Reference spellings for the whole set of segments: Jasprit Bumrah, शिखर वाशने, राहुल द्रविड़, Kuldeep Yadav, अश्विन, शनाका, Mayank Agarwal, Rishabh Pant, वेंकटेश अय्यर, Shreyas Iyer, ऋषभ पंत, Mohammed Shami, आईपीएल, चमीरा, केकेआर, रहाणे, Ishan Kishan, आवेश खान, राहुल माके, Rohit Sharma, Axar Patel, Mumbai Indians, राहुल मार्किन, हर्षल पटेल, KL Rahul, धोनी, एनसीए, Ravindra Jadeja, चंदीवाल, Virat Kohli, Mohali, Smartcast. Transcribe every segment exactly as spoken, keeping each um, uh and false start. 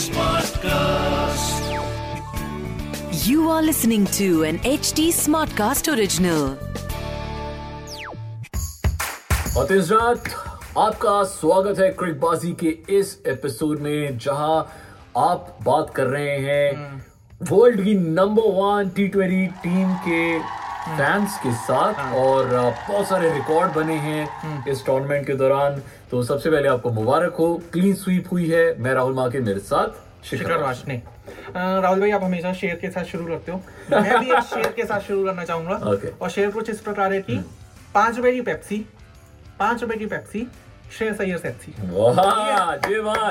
Smartcast. You are listening to an H D Smartcast original. और इस रात आपका स्वागत है क्रिकबाजी के इस एपिसोड में, जहां आप बात कर रहे हैं वर्ल्ड की number one T twenty team के फैंस के साथ, और बहुत सारे रिकॉर्ड बने हैं इस टूर्नामेंट के दौरान। तो सबसे पहले आपको मुबारक हो, क्लीन स्वीप हुई है। मैं राहुल माके, मेरे साथ शिखर वाशने। राहुल भाई, आप हमेशा शेर के साथ शुरू करते हो, मैं भी एक शेर के साथ शुरू करना चाहूंगा। okay. और शेर कुछ इस प्रकार है कि पांच रुपए की पेप्सी, पांच रुपए की पेप्सी, श्रेयस अय्यर सेप्सी।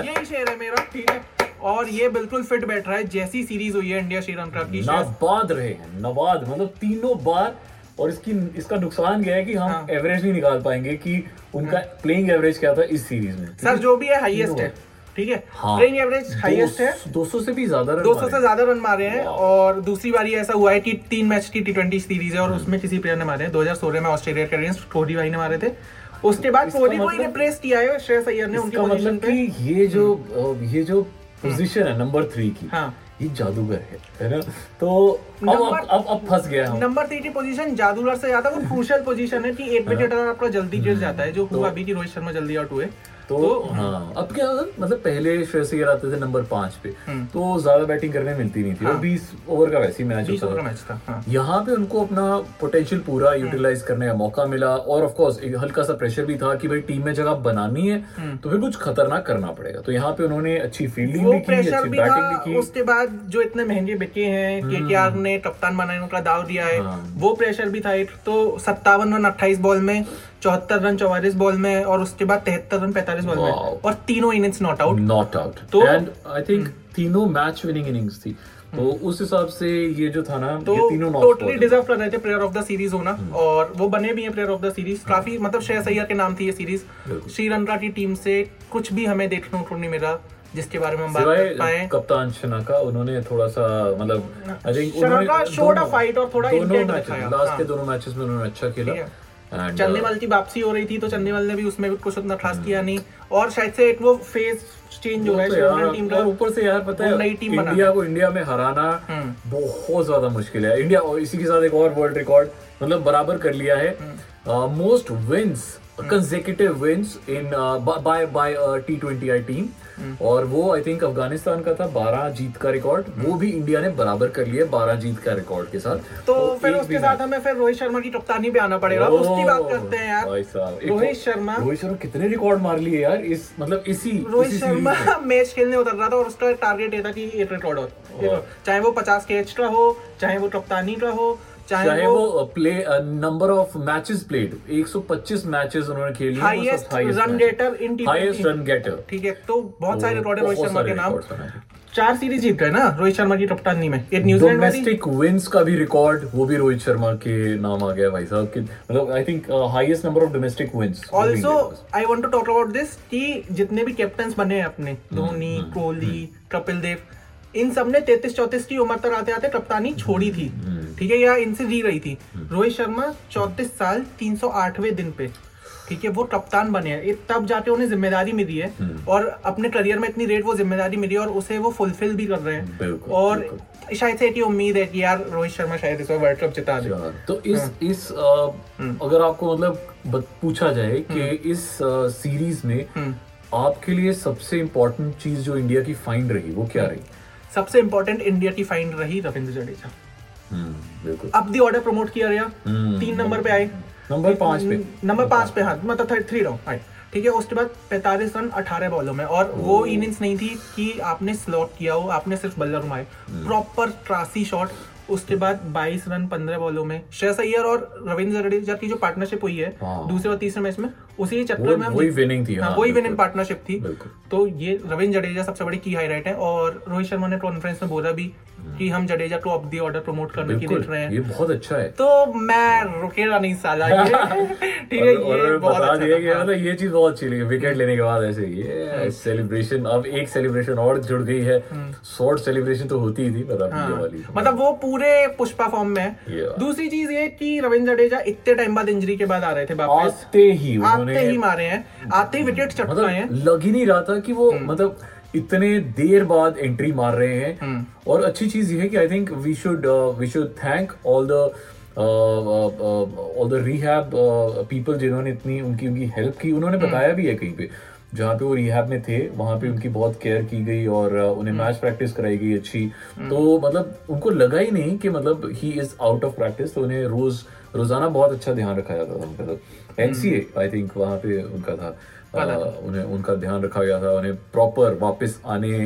यही शेर है मेरा, ठीक है। और ये बिल्कुल फिट बैठ रहा है, जैसी सीरीज हुई है इंडिया श्रीलंका की, नवाद रहे हैं, नवाद मतलब तीनों बार। और इसकी इसका नुकसान क्या है कि हम हाँ। एवरेज नहीं निकाल पाएंगे कि उनका हाँ। प्लेइंग एवरेज क्या था इस सीरीज में। सर जो भी है हाईएस्ट है, ठीक है, प्लेइंग एवरेज हाईएस्ट है, दो सौ से भी ज्यादा दो सौ से ज्यादा रन मारे हैं। और दूसरी बार ऐसा हुआ है कि तीन मैच की टी ट्वेंटी सीरीज है और उसमें किसी प्लेयर ने मारे हैं। दो हजार सोलह में ऑस्ट्रेलिया के अगेंस्ट कोहली भाई ने मारे थे, उसके बाद कोहली को रिप्लेस किया है श्रेयस अय्यर ने। उनका मतलब कि ये जो ये जो पोजीशन है नंबर थ्री की, हाँ, ये जादूगर है, है ना। तो नंबर, अब अब फंस गया हम। नंबर थ्री की पोजीशन जादूगर से ज्यादा वो क्रूशियल पोजीशन है कि एट विकेट अगर आपका जल्दी गिर जाता है, जो हुआ अभी कि रोहित शर्मा जल्दी आउट हुए। तो, तो हाँ, अब क्या मतलब पहले श्रेयस अय्यर आते थे नंबर पांच पे, तो ज्यादा बैटिंग करने मिलती नहीं थी, और बीस ओवर का वैसे ही मैच होता था, मैच था। हाँ। यहाँ पे उनको अपना पोटेंशियल पूरा यूटिलाइज करने का मौका मिला, और ऑफ कोर्स एक हल्का सा प्रेशर भी था कि भाई टीम में जगह बनानी है तो फिर कुछ खतरनाक करना पड़ेगा। तो यहाँ पे उन्होंने अच्छी फील्डिंग भी की, अच्छी बैटिंग भी की। उसके बाद जो इतने महंगे विकेट हैं, केकेआर ने कप्तान बनाने उनका दाव दिया है, वो प्रेशर भी था। तो सत्तावन रन अट्ठाईस बॉल में, चौहत्तर रन चौवालीस बॉल में, और उसके बाद तिहत्तर रन पैंतालीस बॉल में, और तीनों innings not out not out तो एंड आई थिंक तीनों मैच विनिंग इनिंग्स थी। तो उस हिसाब से ये जो था ना, तो टोटली डिजर्व कर रहे थे प्लेयर ऑफ द सीरीज होना, और वो बने भी हैं प्लेयर ऑफ द सीरीज काफी। मतलब श्रेयस अय्यर के नाम थी ये सीरीज। श्रीलंका की टीम से कुछ भी हमें देखने को नहीं मिला जिसके बारे में हम बात कर पाए। कप्तान शनाका, उन्होंने थोड़ा सा मतलब आई थिंक उन्होंने शोड अ फाइट और थोड़ा इंटेंट दिखाया लास्ट के दोनों मैचेस में, उन्होंने अच्छा खेला। चंदीवाल की वापसी हो रही थी तो चंदीवाल ने भी उसमें कुछ उतना खास किया नहीं, और शायद से एक वो फेज चेंज हो गया श्रीलंकन टीम का। ऊपर से यार पता है, इंडिया को इंडिया में हराना बहुत ज्यादा मुश्किल है। इंडिया इसी के साथ एक और वर्ल्ड रिकॉर्ड मतलब बराबर कर लिया है, most wins consecutive wins in bye bye T twenty I team, और वो आई थिंक अफगानिस्तान का था बारह जीत का रिकॉर्ड, वो भी इंडिया ने बराबर कर लिया बारह जीत का रिकॉर्ड के साथ। तो फिर उसके साथ हमें फिर रोहित शर्मा की कप्तानी पे आना पड़ेगा, उसकी बात करते हैं यार। रोहित शर्मा रोहित शर्मा कितने रिकॉर्ड मार लिए यार इस मतलब इसी रोहित शर्मा मैच खेलने उतर रहा था, और उसका टारगेट ये था कि एक रिकॉर्ड हो, चाहे वो पचास कैच का हो, चाहे वो कप्तानी का हो, चाहे वो play number of matches played एक सौ पच्चीस मैचेस उन्होंने खेली, highest run getter in highest run getter, ठीक है। तो बहुत सारे रिकॉर्ड रोहित शर्मा के नाम, चार सीरीज जीत गए ना रोहित शर्मा की कप्तानी में। एक न्यूजीलैंड डोमेस्टिक विंस का भी रिकॉर्ड, वो भी रोहित शर्मा के नाम आ गया भाई साहब के, मतलब I think highest number of domestic wins. Also I want to talk about this कि जितने भी कैप्टन्स बने हैं अपने, धोनी, कोहली, कपिल देव, इन सब ने तैतीस चौतीस की उम्र तक आते आते कप्तानी छोड़ी थी, ठीक है, या इनसे जी रही थी। रोहित शर्मा चौतीस साल तीन सौ आठवें दिन पे, ठीक है, वो कप्तान बने हैं। तब जाके उन्हें जिम्मेदारी मिली है, और अपने करियर में इतनी रेट वो जिम्मेदारी मिली है, और उसे वो फुलफिल भी कर रहे हैं। और शायद से उम्मीद है कि यार रोहित शर्मा शायद इस बार वर्ल्ड कप जिता दे। तो इस इस अगर आपको मतलब पूछा जाए कि इस सीरीज में आपके लिए सबसे इम्पोर्टेंट चीज जो इंडिया की फाइंड रही, वो क्या रही? सबसे इम्पोर्टेंट इंडिया की फाइंड रही रविंद्र जडेजा। बिल्कुल, अब दी ऑर्डर प्रमोट किया गया, तीन नंबर पे आए, नंबर पांच पे नंबर पांच पे हाँ मतलब थ्री राउंड आए, ठीक है। उसके बाद पैंतालीस रन अठारह बॉलों में, और वो इनिंग्स नहीं थी कि आपने स्लॉट किया हो, आपने सिर्फ बल्ला घुमाए, प्रॉपर क्लासी शॉट। उसके बाद बाईस रन पंद्रह बॉलों में श्रेयस अय्यर और रविंद्र जडेजा की जो पार्टनरशिप हुई है दूसरे और तीसरे मैच में, उसी चक्कर में वही विनिंग थी, हाँ, वही विनिंग पार्टनरशिप थी। तो ये रविंद्र जडेजा सबसे बड़ी की हाईलाइट है, और रोहित शर्मा ने कॉन्फ्रेंस में बोला भी कि हम जडेजा को अब दी ऑर्डर प्रमोट करने की देख रहे हैं, ये बहुत अच्छा है। तो मैं रुकेगा नहीं साला, ठीक है, ये बहुत अच्छा है, ये चीज बहुत अच्छी लगी। विकेट लेने के बाद ऐसे ये सेलिब्रेशन, अब एक सेलिब्रेशन और जुड़ गई है, शॉर्ट सेलिब्रेशन तो होती ही थी, मतलब वो पूरे पुष्पा फॉर्म में है। दूसरी चीज ये कि रविंद्र जडेजा इतने टाइम बाद इंजरी के बाद आ रहे थे वापस, आते ही उन्होंने ही मारे हैं, आते ही विकेट चटकाए हैं, लग ही नहीं रहा था कि वो मतलब इतने देर बाद एंट्री मार रहे हैं। और अच्छी चीज ये है कि I think we should we should thank all the all the rehab people जिन्होंने इतनी उनकी उनकी हेल्प की। उन्होंने बताया भी है कहीं पे जहाँ पे वो रिहैब में थे वहाँ पे उनकी बहुत केयर की गई और उन्हें मैच प्रैक्टिस कराई गई अच्छी। तो मतलब उनको लगा ही नहीं कि मतलब he is out of practice, तो उन्हें रोज रोजाना बहुत अच्छा ध्यान रखा जाता था उनका। तो एनसीए आई थिंक वहाँ पे उनका था, आ, उन्हें उनका ध्यान रखा गया था, उन्हें प्रॉपर वापस आने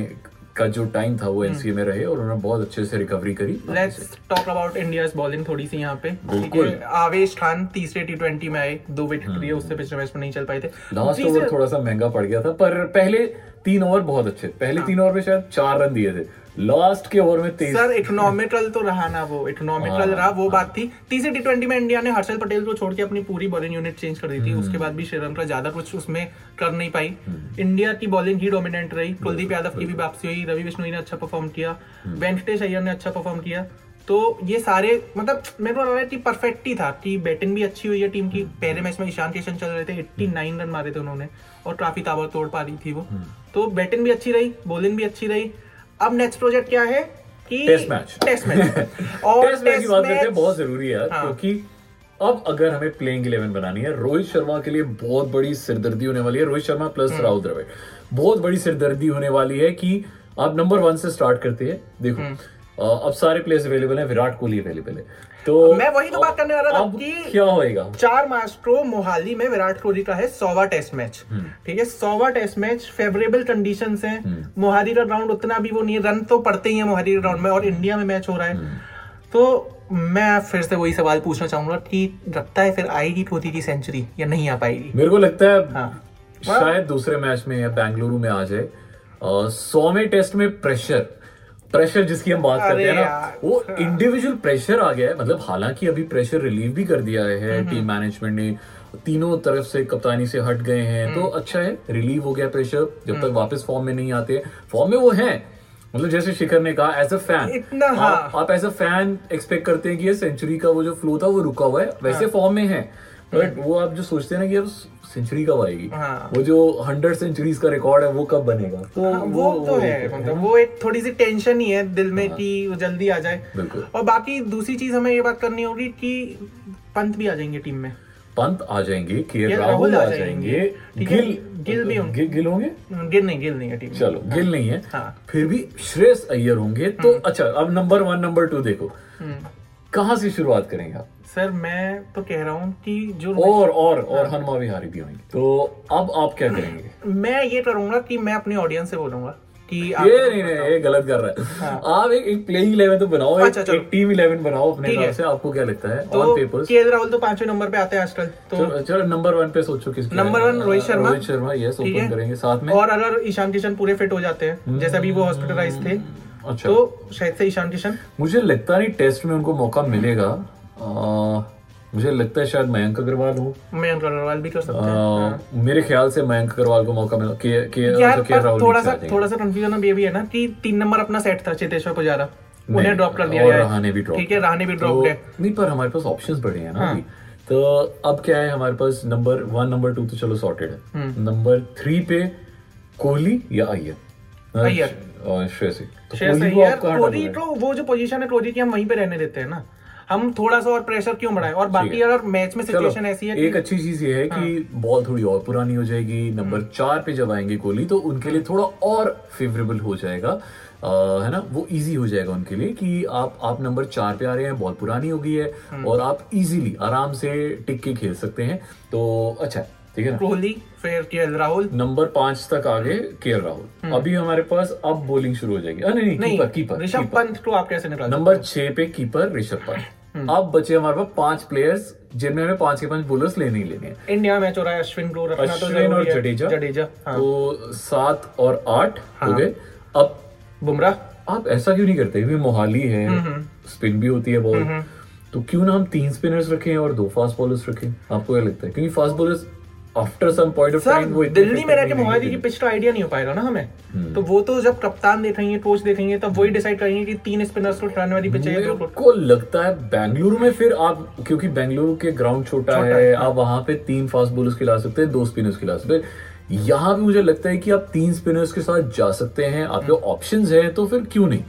का जो टाइम था वो एनसीए में रहे और उन्होंने बहुत अच्छे से रिकवरी करी। Let's talk about India's bowling थोड़ी सी यहाँ पे। बिल्कुल आवेश खान तीसरे टी ट्वेंटी में आए, दो विकेट लिए, उससे पिछले मैच में नहीं चल पाए थे। लास्ट ओवर थोड़ा सा महंगा पड़ गया था, पर पहले तीन ओवर बहुत अच्छे, पहले तीन ओवर में शायद चार रन दिए थे, लास्ट के ओवर में तेईस। सर इकोनॉमिकल तो रहा ना, वो इकोनॉमिकल रहा वो बात थी। तीसरे टी ट्वेंटी में इंडिया ने हर्षल पटेल को छोड़ के अपनी पूरी बॉलिंग यूनिट चेंज कर दी थी, उसके बाद भी श्रीलंका ज्यादा कुछ उसमें कर नहीं पाई। इंडिया की बॉलिंग ही डोमिनेंट रही, कुलदीप यादव की भी वापसी हुई, रवि बिश्नोई ने अच्छा परफॉर्म किया, वेंकटेश अय्यर ने अच्छा परफॉर्म किया। तो ये सारे मतलब मेरे को लग रहा है कि परफेक्ट ही था कि बैटिंग भी अच्छी हुई है टीम की। पहले मैच में ईशान किशन चल रहे थे, नवासी रन मारे थे उन्होंने और काफी ताबड़तोड़ पा रही थी वो, तो बैटिंग भी अच्छी रही, बॉलिंग भी अच्छी रही। अब नेक्स्ट प्रोजेक्ट क्या है कि टेस्ट मैच टेस्ट मैच और टेस्ट मैच की बात करते हैं, बहुत जरूरी है क्योंकि अब अगर हमें प्लेइंग इलेवन बनानी है, रोहित शर्मा के लिए बहुत बड़ी सिरदर्दी होने वाली है। रोहित शर्मा प्लस राहुल द्रविड़, बहुत बड़ी सिरदर्दी होने वाली है कि आप नंबर वन से स्टार्ट करते हैं। देखो अब सारे प्लेयर्स अवेलेबल हैं, विराट कोहली अवेलेबल है, तो मैं वही तो बात करने वाला था कि क्या होएगा। चार मार्च को मोहाली में विराट कोहली का है सौवा टेस्ट मैच, ठीक है, सौवा टेस्ट मैच। फेवरेबल कंडीशंस हैं, मोहाली का ग्राउंड उतना भी वो नहीं है, रन तो पड़ते ही है मोहाली के ग्राउंड में और इंडिया में मैच हो रहा है। तो मैं फिर से वही सवाल पूछना चाहूंगा कि लगता है फिर आएगी कोहली की सेंचुरी या नहीं आ पाएगी? मेरे को लगता है शायद दूसरे मैच में या बेंगलुरु में आ जाए। सौवें टेस्ट में प्रेशर प्रेशर जिसकी हम बात करते हैं ना, वो इंडिविजुअल प्रेशर आ गया है। मतलब हालांकि अभी प्रेशर रिलीव भी कर दिया है, टीम मैनेजमेंट ने तीनों तरफ से कप्तानी से हट गए हैं, तो अच्छा है रिलीव हो गया प्रेशर। जब तक वापस फॉर्म में नहीं आते, फॉर्म में वो हैं, मतलब जैसे शिखर ने कहा एज अ फैन इतना आ, हाँ। आप एज अ फैन एक्सपेक्ट करते हैं कि ये सेंचुरी का वो जो फ्लो था वो रुका हुआ है, वैसे फॉर्म में है, बट वो आप जो सोचते हैं ना कि अब सेंचुरी कब आएगी, हाँ। वो जो हंड्रेड सेंचुरीज का रिकॉर्ड है वो कब बनेगा, तो हाँ, वो, वो तो वो है, है। मतलब वो एक थोड़ी सी टेंशन ही है दिल में, हाँ। कि वो जल्दी आ जाए। और बाकी दूसरी चीज हमें ये बात करनी होगी कि पंत भी आ जाएंगे टीम में, पंत आ जाएंगे, केएल राहुल आ जाएंगे, गिल गिल भी होंगे, गिल होंगे, गिल नहीं गिल नहीं है टीम, चलो गिल नहीं है, फिर भी श्रेयस अय्यर होंगे। तो अच्छा अब नंबर वन नंबर टू देखो कहाँ से शुरुआत करेंगे आप? सर मैं तो कह रहा हूँ कि जो और और और हनुमा विहारी भी होंगे, तो अब आप क्या करेंगे? मैं ये करूंगा कि मैं अपनी ऑडियंस से बोलूंगा कि ये नहीं नहीं ये गलत कर रहा है, हाँ। आप एक एक प्लेइंग इलेवन तो बनाओ, अच्छा, एक, एक टीम इलेवन बनाओ अपने हिसाब से। आपको क्या लगता है ऑन पेपर केएल राहुल तो पांचवें नंबर पे आते हैं आजकल, तो चलो नंबर वन पे सोचो किसके, number one Rohit Sharma, Rohit Sharma yes open करेंगे साथ में। और अगर ईशान किशन पूरे फिट हो जाते हैं, जैसे अभी वो हॉस्पिटलाइज थे, अच्छा तो शायद से ईशान किशन, मुझे लगता नहीं टेस्ट में उनको मौका मिलेगा। आ, मुझे लगता है शायद मयंक अग्रवाल हो, मयंक अग्रवाल भी कर सकते हैं मेरे ख्याल से, मयंक अग्रवाल को मौका मिला। के के यार के राहुल थोड़ा सा थोड़ा सा कंफ्यूजन अब ये भी है ना कि तीन नंबर अपना सेट था, चेतेश्वर पुजारा उन्हें ड्रॉप कर दिया है, ठीक है रहाणे भी ड्रॉप है नहीं, पर हमारे पास ऑप्शंस बढ़े हैं ना। तो अब क्या है हमारे पास नंबर वन नंबर टू तो चलो सॉर्टेड है, नंबर थ्री पे कोहली या अय्यर, अय्यर श्रेयस अय्यर कोहली तो वो जो पोजीशन है कोहली की हम वहीं पे रहने देते हैं ना, हम थोड़ा सा और प्रेशर क्यों बढ़ाएं। और बाकी अगर मैच में सिचुएशन ऐसी है, एक अच्छी चीज ये है कि बॉल थोड़ी और पुरानी हो जाएगी, नंबर चार पे जब आएंगे कोहली तो उनके लिए थोड़ा और फेवरेबल हो जाएगा, है ना, वो इजी हो जाएगा उनके लिए कि आप आप नंबर चार पे आ रहे हैं, बॉल पुरानी हो गई है और आप इजीली आराम से टिक के खेल सकते हैं, तो अच्छा ठीक है। कोहली फिर केएल राहुल, नंबर पांच तक आगे केएल राहुल। अभी हमारे पास अब बॉलिंग शुरू हो जाएगी, नहीं नहीं कीपर कीपर ऋषभ पंत को आप कैसे निकाल, नंबर छह पे कीपर ऋषभ पंत। अब बचे हमारे पास पांच प्लेयर्स जिनमें हमें पांच के पांच बोलर्स लेने ही लेने हैं। इंडिया मैच हो रहा है, अश्विन को रखना तो जरूरी है, और जडेजा जडेजा हाँ। तो सात और आठ हाँ। हो गए। अब बुमराह, आप ऐसा क्यों नहीं करते, मोहाली है, स्पिन भी होती है बॉल, तो क्यों ना हम तीन स्पिनर्स रखें और दो फास्ट बॉलर्स रखें? आपको क्या लगता है? क्योंकि fast bowlers after some point of time वो दिल्ली में रहकर मोहाली की पिच का आइडिया नहीं हो पाएगा ना हमें hmm. तो वो तो जब कप्तान देखेंगे, कोच देखेंगे, तब वही डिसाइड करेंगे कि तीन स्पिनर्स को चलाने वाली पिच चाहिए। को लगता है बेंगलुरु में फिर आप, क्योंकि बेंगलुरु के ग्राउंड छोटा है, आप वहां पे तीन फास्ट बॉलर्स खिला सकते हैं, दो स्पिनर्स खिला सकते हैं। यहाँ भी मुझे लगता है कि आप तीन स्पिनर्स के साथ जा सकते हैं, आपके ऑप्शंस हैं, तो फिर क्यों नहीं।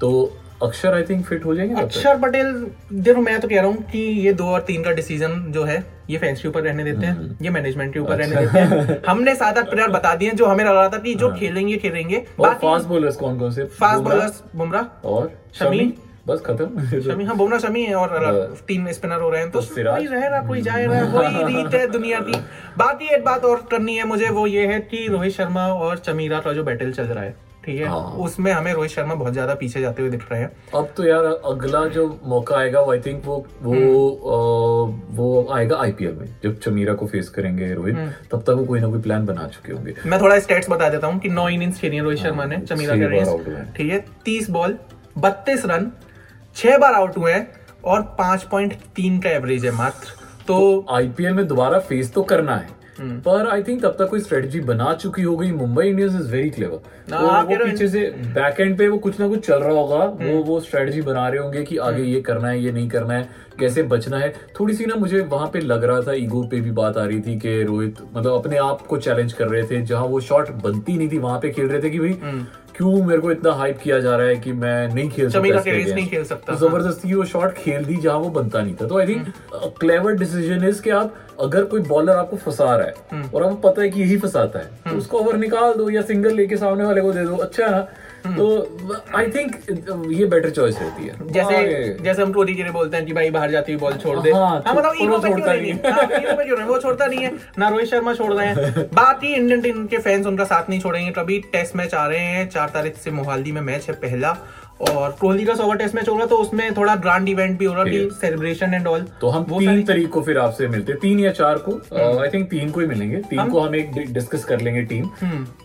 तो अक्षर आई थिंक फिट हो जाएंगे। अक्षर पटेल, देखो मैं तो कह रहा हूँ कि ये दो और तीन का डिसीजन जो है ये फैंस के ऊपर रहने देते हैं, ये मैनेजमेंट के ऊपर रहने देते हैं। हमने सात आठ प्लेयर बता दिए जो हमें लग रहा था कि जो खेलेंगे खेलेंगे। फास्ट बॉलर्स कौन कौन से? फास्ट बॉलर्स बुमराह और शमी, बस खत्म। शमी, हाँ बुमराह शमी है, और तीन स्पिनर हो रहे हैं, तो कोई रह रहा कोई जा रहा, वही रीत है दुनिया की। बाकी एक बात और करनी है मुझे, वो ये है कि रोहित शर्मा और चमीरा का जो बैटल चल रहा है, ठीक है, उसमें हमें रोहित शर्मा बहुत ज्यादा पीछे जाते हुए दिख रहे हैं। अब तो यार अगला जो मौका आएगा आई थिंक वो वो आ, वो आएगा आईपीएल में, जब चमीरा को फेस करेंगे रोहित, तब तक वो कोई ना कोई प्लान बना चुके होंगे। मैं थोड़ा स्टेट्स बता देता हूँ कि नौ इनिंग्स खेली है रोहित शर्मा ने चमीरा के अगेंस्ट, ठीक है, तीस बॉल बत्तीस रन, छह बार आउट हुए हैं और पांच पॉइंट तीन का एवरेज है मात्र। तो आईपीएल में दोबारा फेस तो करना है, पर आई थिंक तब तक कोई स्ट्रेटजी बना चुकी होगी। Mumbai Indians is very clever, पीछे से बैक एंड पे वो कुछ ना कुछ चल रहा होगा, वो वो स्ट्रेटजी बना रहे होंगे कि आगे ये करना है, ये नहीं करना है, कैसे बचना है। थोड़ी सी ना मुझे वहां पे लग रहा था, ईगो पे भी बात आ रही थी कि रोहित मतलब अपने आप को चैलेंज कर रहे थे, जहां वो शॉट बनती नहीं थी वहां पे खेल रहे थे कि भाई क्यों मेरे को इतना हाइप किया जा रहा है कि मैं नहीं खेल सकता। जबरदस्ती वो शॉट खेल दी जहां वो बनता नहीं था। तो I think clever decision is कि आप अगर कोई बॉलर आपको फंसा रहा है और आपको पता है कि यही फंसाता है, तो उसको ओवर निकाल दो या सिंगल लेके सामने वाले को दे दो, अच्छा है ना। तो आई थिंक ये बेटर चॉइस रहती है। जैसे जैसे हम टोरी के लिए बोलते हैं कि भाई बाहर जाती हुई बॉल छोड़ दे, मतलब ईगो पे क्यों नहीं, ईगो पे क्यों नहीं, वो छोड़ता नहीं है ना, रोहित शर्मा छोड़ रहे हैं। बात ही इंडियन टीम के फैंस उनका साथ नहीं छोड़ेंगे। कभी टेस्ट मैच आ रहे हैं, चार तारीख से मोहाली में मैच है पहला, और कोहली का सौवा टेस्ट मैच हो रहा, तो उसमें थोड़ा ग्रांड इवेंट भी हो रहा है, सेलिब्रेशन एंड ऑल। तो हम तीन तारीख को फिर आपसे मिलते हैं, तीन या चार को, आई थिंक तीन को ही मिलेंगे। तीन को हम एक डिस्कस कर लेंगे, टीम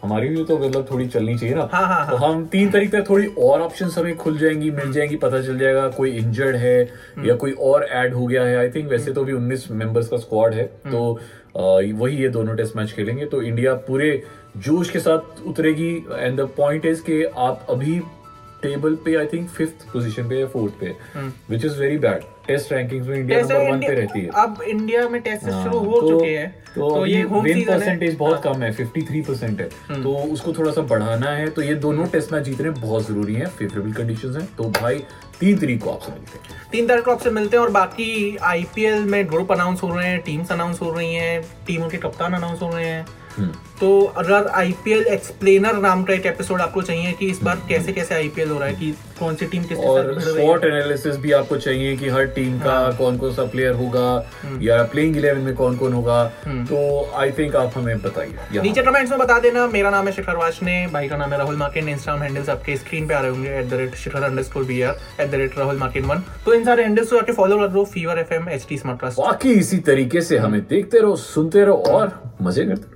हमारी भी तो मतलब थोड़ी चलनी चाहिए ना। हाँ, हाँ, तो हम तीन तारीख तक थोड़ी और ऑप्शंस हमें खुल जाएंगी, मिल जाएंगी, पता चल जाएगा कोई इंजर्ड है या कोई और एड हो गया है। आई थिंक वैसे तो भी उन्नीस मेंबर्स का स्क्वाड है, तो वही ये दोनों टेस्ट मैच खेलेंगे। तो इंडिया पूरे जोश के साथ उतरेगी, एंड द पॉइंट इज कि आप अभी टेबल पे आई थिंक फिफ्थ पोजीशन पे या फोर्थ पे, which is very bad. Test rankings में इंडिया नंबर वन पे रहती है। अब इंडिया में टेस्ट शुरू हो चुके हैं, तो, तो ये विन परसेंटेज बहुत कम है, तिरेपन परसेंट है, तो उसको थोड़ा सा बढ़ाना है। तो ये दोनों टेस्ट मैच जीतने बहुत जरूरी है, फेवरेबल कंडीशंस हैं। तो भाई तीन तारीख को आपसे मिलते हैं, तीन तारीख को आपसे मिलते हैं। और बाकी आईपीएल में ग्रुप अनाउंस हो रहे हैं, टीम्स अनाउंस हो रही हैं, टीमों के कप्तान अनाउंस हो रहे हैं। तो अगर आईपीएल एक्सप्लेनर नाम का एक एपिसोड आपको चाहिए कि इस बार कैसे कैसे आईपीएल हो रहा है, कि कौन सी टीम किसके साथ भिड़ रही है, और स्पॉट एनालिसिस भी आपको चाहिए कि हर टीम का कौन कौन सा प्लेयर होगा या प्लेइंग इलेवन में कौन कौन होगा, तो आई थिंक आप हमें बताइए, नीचे कमेंट्स में बता देना। मेरा नाम है शिखर वाशने, भाई का नाम है राहुल मार्किन। इंस्टाग्राम हैंडल्स आपके स्क्रीन पे आ रहे होंगे, at the rate Shikhar underscore BR, at the rate राहुल मार्किन one. तो इन सारे हैंडल्स को आके फॉलो कर लो, फीवर एफएम, एचटी स्मार्टकास्ट। बाकी इसी तरीके से हमें देखते रहो, सुनते रहो और मजे करते रहो।